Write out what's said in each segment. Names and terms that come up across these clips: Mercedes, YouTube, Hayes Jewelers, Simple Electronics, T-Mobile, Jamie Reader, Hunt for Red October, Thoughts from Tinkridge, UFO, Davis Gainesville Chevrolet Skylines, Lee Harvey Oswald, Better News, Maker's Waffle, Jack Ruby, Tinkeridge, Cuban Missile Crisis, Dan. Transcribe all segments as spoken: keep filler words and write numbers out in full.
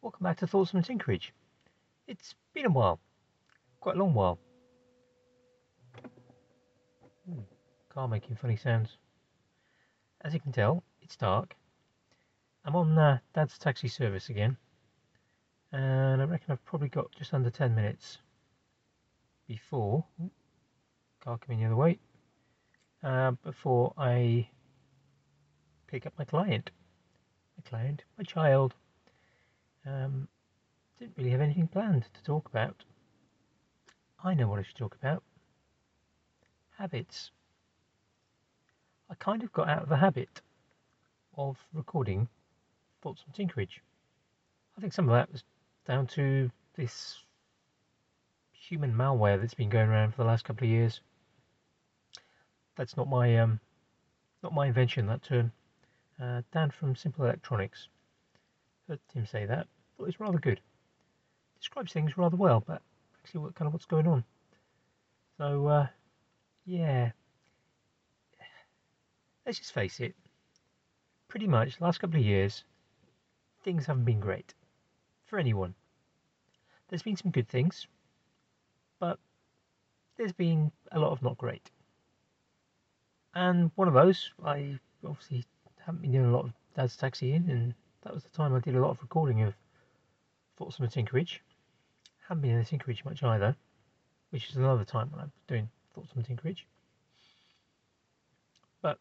Welcome back to Thoughts from Tinker Ridge. It's been a while, quite a long while. Ooh, car making funny sounds. As you can tell, it's dark. I'm on uh, Dad's taxi service again, and I reckon I've probably got just under ten minutes before, ooh, car coming the other way, uh, before I pick up my client, my client, my child. Um, didn't really have anything planned to talk about. I know what I should talk about. Habits. I kind of got out of the habit of recording Thoughts from Tinkeridge. I think some of that was down to this human malware that's been going around for the last couple of years. That's not my um, not my invention, that term. Uh, Dan from Simple Electronics heard him say that. But it's rather good. Describes things rather well, but actually, what kind of what's going on? So, uh, yeah. Let's just face it. Pretty much, last couple of years, things haven't been great for anyone. There's been some good things, but there's been a lot of not great. And one of those, I obviously haven't been doing a lot of Dad's taxiing, and that was the time I did a lot of recording of Thoughts from Tinkeridge. Haven't been in Tinkeridge much either, which is another time when I'm doing Thoughts from Tinkeridge. But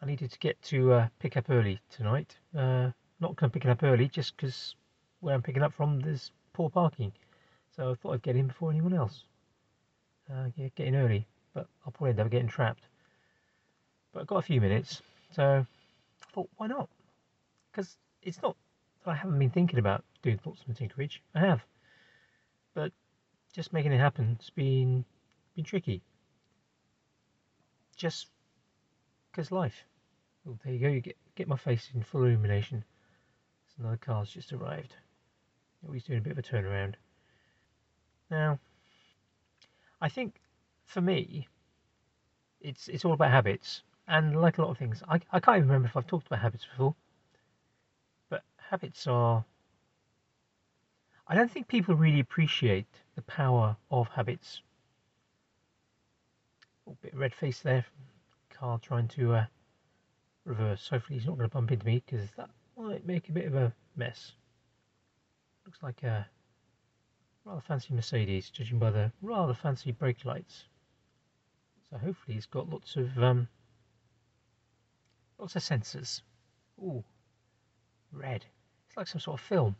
I needed to get to uh, pick up early tonight. Uh, not going to pick it up early just because where I'm picking up from there's poor parking. So I thought I'd get in before anyone else. Uh, yeah, get in early, but I'll probably end up getting trapped. But I've got a few minutes, so I thought, why not? Because it's not that I haven't been thinking about doing Thoughts from Tinkeridge. I have, but just making it happen has been been tricky. Just because life. Oh, there you go. You get get my face in full illumination. There's another car's just arrived. Oh, he's doing a bit of a turnaround. Now, I think for me, it's it's all about habits, and like a lot of things, I I can't even remember if I've talked about habits before. Habits are... I don't think people really appreciate the power of habits. Oh, bit of red face there. Carl trying to uh, reverse. Hopefully he's not going to bump into me because that might make a bit of a mess. Looks like a rather fancy Mercedes, judging by the rather fancy brake lights. So hopefully he's got lots of um, lots of sensors. Ooh, red. It's like some sort of film.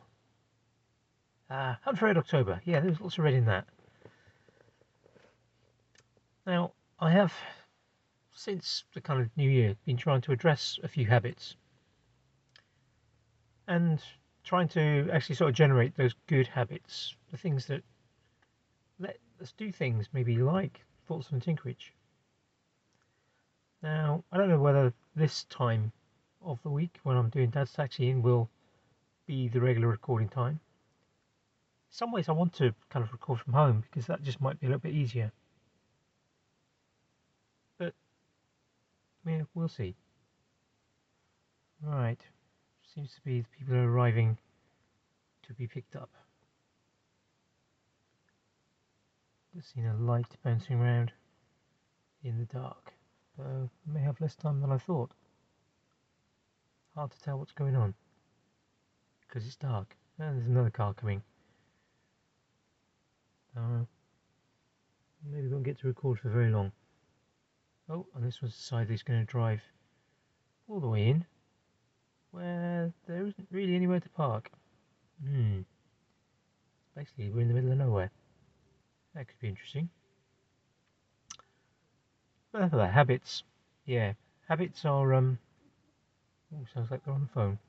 Uh, Hunt for Red October. Yeah, there's lots of red in that. Now, I have, since the kind of new year, been trying to address a few habits. And trying to actually sort of generate those good habits. The things that let us do things maybe like Thoughts from Tinkeridge. Now, I don't know whether this time of the week when I'm doing Dad's taxiing will be the regular recording time. In some ways I want to kind of record from home because that just might be a little bit easier. But yeah, we'll see. Right, seems to be the people are arriving to be picked up. Just seen a light bouncing around in the dark. Uh, may have less time than I thought. Hard to tell what's going on because it's dark. And there's another car coming. Uh, maybe we won't get to record for very long. Oh, and this one's decided he's going to drive all the way in where there isn't really anywhere to park. Hmm. Basically, we're in the middle of nowhere. That could be interesting. But after that, habits. Yeah, habits are... um. Oh, sounds like they're on the phone.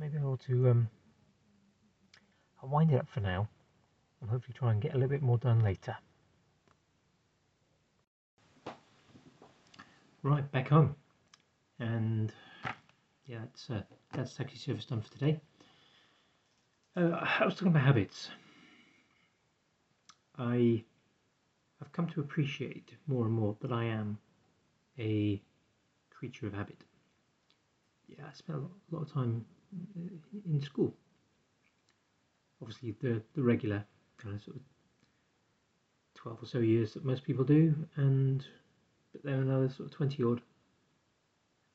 Maybe I ought to, um, I'll wind it up for now and hopefully try and get a little bit more done later. Right, back home. And, yeah, that's, uh, that's taxi service done for today. Uh, I was talking about habits. I have come to appreciate more and more that I am a creature of habit. Yeah, I spent a lot of time in school. Obviously the, the regular kind of sort of twelve or so years that most people do, and but then another sort of twenty odd.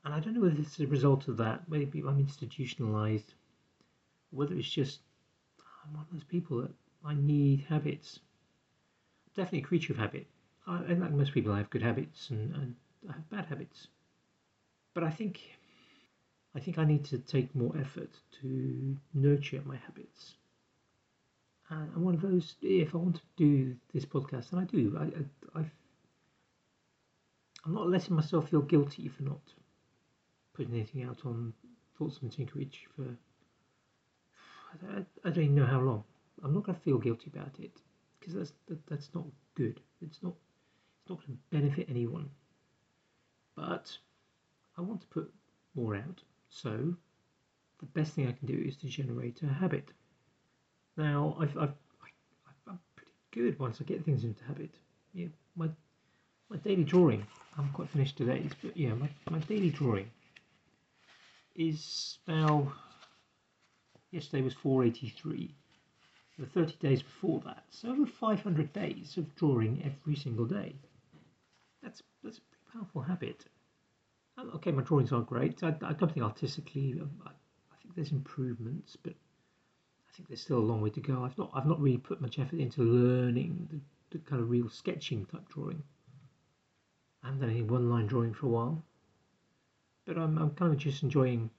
And I don't know whether this is a result of that, maybe I'm institutionalised, whether it's just I'm one of those people that I need habits. I'm definitely a creature of habit. I, I like most people, I have good habits and, and I have bad habits. But I think I think I need to take more effort to nurture my habits. And I'm one of those, if I want to do this podcast, and I do, I, I, I've, I'm not letting myself feel guilty for not putting anything out on Thoughts from Tinkeridge for, I, I don't even know how long. I'm not going to feel guilty about it, because that's, that, that's not good. It's not, it's not going to benefit anyone. But I want to put more out, so the best thing I can do is to generate a habit. Now, I've, I've, I, I'm pretty good once I get things into habit. Yeah, my my daily drawing, I haven't quite finished today, but yeah, my, my daily drawing is now, yesterday was four eighty-three, the thirty days before that, so over five hundred days of drawing every single day. That's, that's a pretty powerful habit. Okay, my drawings aren't great. I, I don't think artistically, I, I think there's improvements, but I think there's still a long way to go. I've not, I've not really put much effort into learning the, the kind of real sketching type drawing. I haven't done any one-line drawing for a while, but I'm, I'm kind of just enjoying,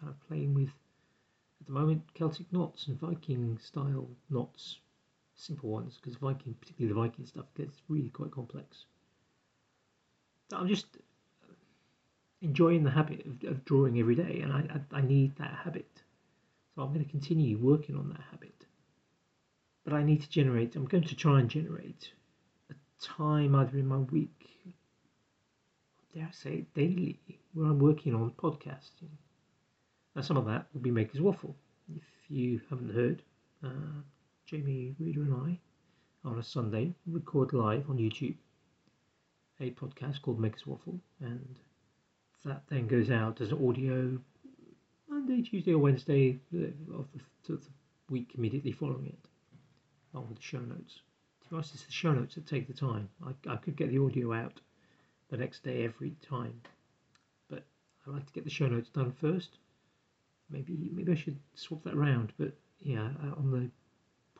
kind of playing with, at the moment, Celtic knots and Viking-style knots, simple ones, because Viking, particularly the Viking stuff, gets really quite complex. So I'm just enjoying the habit of, of drawing every day, and I, I, I need that habit, so I'm going to continue working on that habit. But I need to generate, I'm going to try and generate a time either in my week, dare I say it, daily, where I'm working on podcasting. Now some of that will be Maker's Waffle. If you haven't heard, uh, Jamie Reader and I, on a Sunday, record live on YouTube a podcast called Maker's Waffle, and that then goes out as an audio Monday, Tuesday or Wednesday of the week immediately following it, along with the show notes. To be honest, it's the show notes that take the time. I, I could get the audio out the next day every time, but I like to get the show notes done first. Maybe maybe I should swap that around, but yeah, on the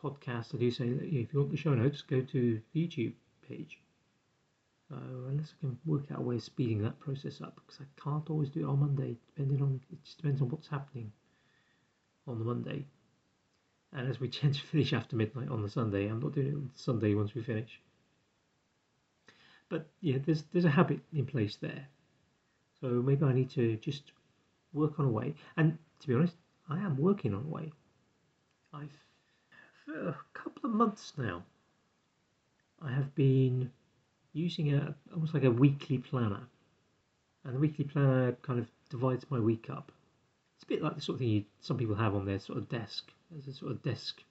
podcast I do say that if you want the show notes, go to the YouTube page. Uh, unless I can work out a way of speeding that process up, because I can't always do it on Monday, depending on, it just depends on what's happening on the Monday. And as we tend to finish after midnight on the Sunday, I'm not doing it on Sunday once we finish. But yeah, there's there's a habit in place there. So maybe I need to just work on a way. And to be honest, I am working on a way. I've, for a couple of months now, I have been using a almost like a weekly planner, and the weekly planner kind of divides my week up. It's a bit like the sort of thing you, some people have on their sort of desk, as a sort of desk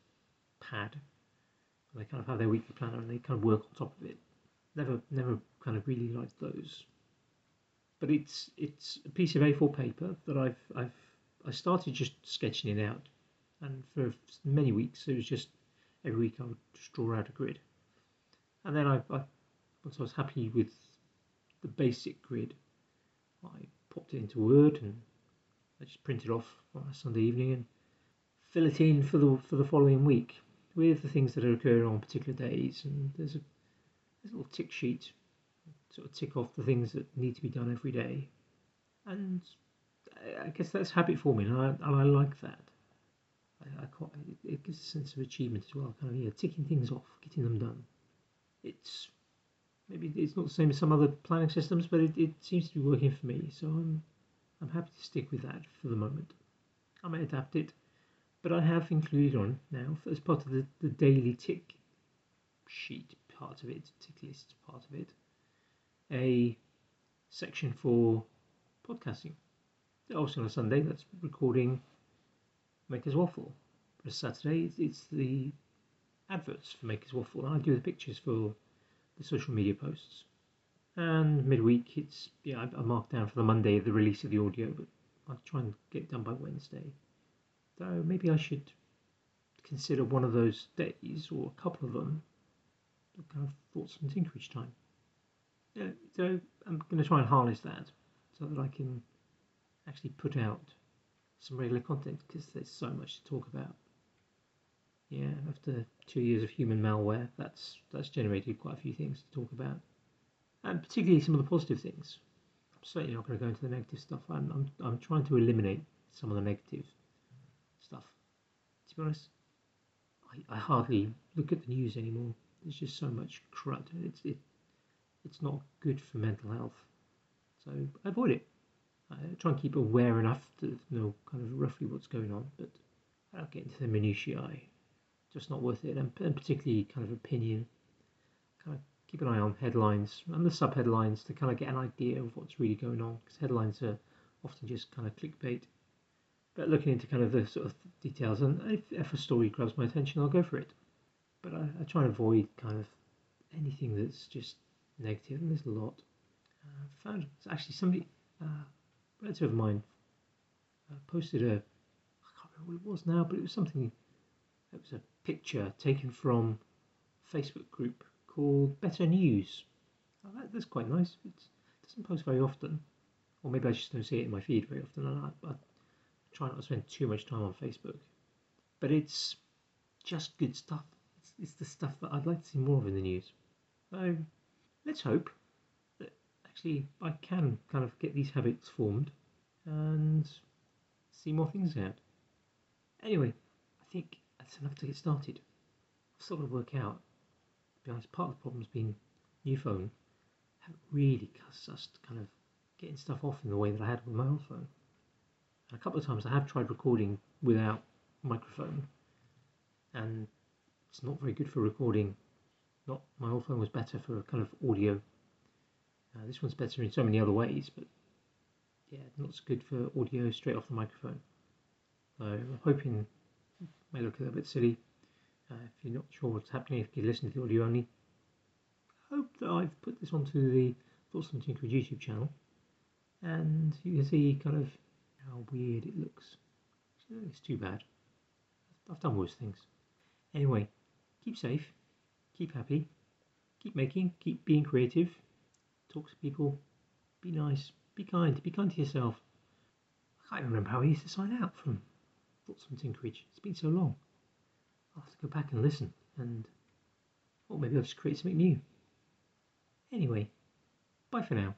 pad, and they kind of have their weekly planner and they kind of work on top of it. Never, never kind of really liked those, but it's it's a piece of A four paper that I've I've I started just sketching it out, and for many weeks it was just every week I would just draw out a grid, and then I. I Once I was happy with the basic grid, I popped it into Word and I just printed off on a Sunday evening and fill it in for the for the following week with the things that are occurring on particular days. And there's a, there's a little tick sheet, sort of tick off the things that need to be done every day. And I guess that's habit forming, and I, and I like that. I, I quite, it gives a sense of achievement as well, kind of yeah, ticking things off, getting them done. It's Maybe it's not the same as some other planning systems, but it, it seems to be working for me, so I'm I'm happy to stick with that for the moment. I may adapt it, but I have included on now, as part of the, the daily tick sheet part of it, tick list part of it, a section for podcasting. Also on a Sunday, that's recording Maker's Waffle. For a Saturday, it's, it's the adverts for Maker's Waffle, and I do the pictures for social media posts, and midweek it's yeah I, I marked down for the Monday the release of the audio, but I'll try and get it done by Wednesday. Though maybe I should consider one of those days, or a couple of them, kind of Thoughts from Tinkeridge time. Yeah, so I'm going to try and harness that so that I can actually put out some regular content, because there's so much to talk about. Yeah, after two years of human malware, that's that's generated quite a few things to talk about, and particularly some of the positive things. I'm certainly not going to go into the negative stuff. I'm I'm, I'm trying to eliminate some of the negative stuff. To be honest, I, I hardly look at the news anymore. There's just so much crud. It's it, it's not good for mental health. So I avoid it. I try and keep aware enough to know kind of roughly what's going on, but I don't get into the minutiae. Just not worth it, and, and particularly kind of opinion. Kind of keep an eye on headlines and the subheadlines to kind of get an idea of what's really going on, because headlines are often just kind of clickbait. But looking into kind of the sort of details, and if, if a story grabs my attention, I'll go for it. But I, I try and avoid kind of anything that's just negative, and there's a lot. Uh, I found actually somebody, uh, a relative of mine, uh, posted a, I can't remember what it was now, but it was something. It was a picture taken from a Facebook group called Better News. Oh, that, that's quite nice. It's, it doesn't post very often, or maybe I just don't see it in my feed very often, and I, I try not to spend too much time on Facebook. But it's just good stuff. It's, it's the stuff that I'd like to see more of in the news. So let's hope that actually I can kind of get these habits formed and see more things out. Anyway, I think that's enough to get started. I've still got to work out. To be honest, part of the problem's been new phone. I haven't really sussed kind of getting stuff off in the way that I had with my old phone. And a couple of times I have tried recording without microphone, and it's not very good for recording. Not my old phone was better for kind of audio. Uh, this one's better in so many other ways, but yeah, not so good for audio straight off the microphone. So I'm hoping. May look a little bit silly uh, if you're not sure what's happening, if you listen to the audio only. I hope that I've put this onto the Thoughts from Tinkridge YouTube channel, and you can see kind of how weird it looks. I don't think it's too bad. I've done worse things. Anyway, keep safe, keep happy, keep making, keep being creative, talk to people, be nice, be kind, be kind to yourself. I can't even remember how I used to sign out from Thoughts from Tinkridge. It's been so long. I'll have to go back and listen, and or maybe I'll just create something new. Anyway, bye for now.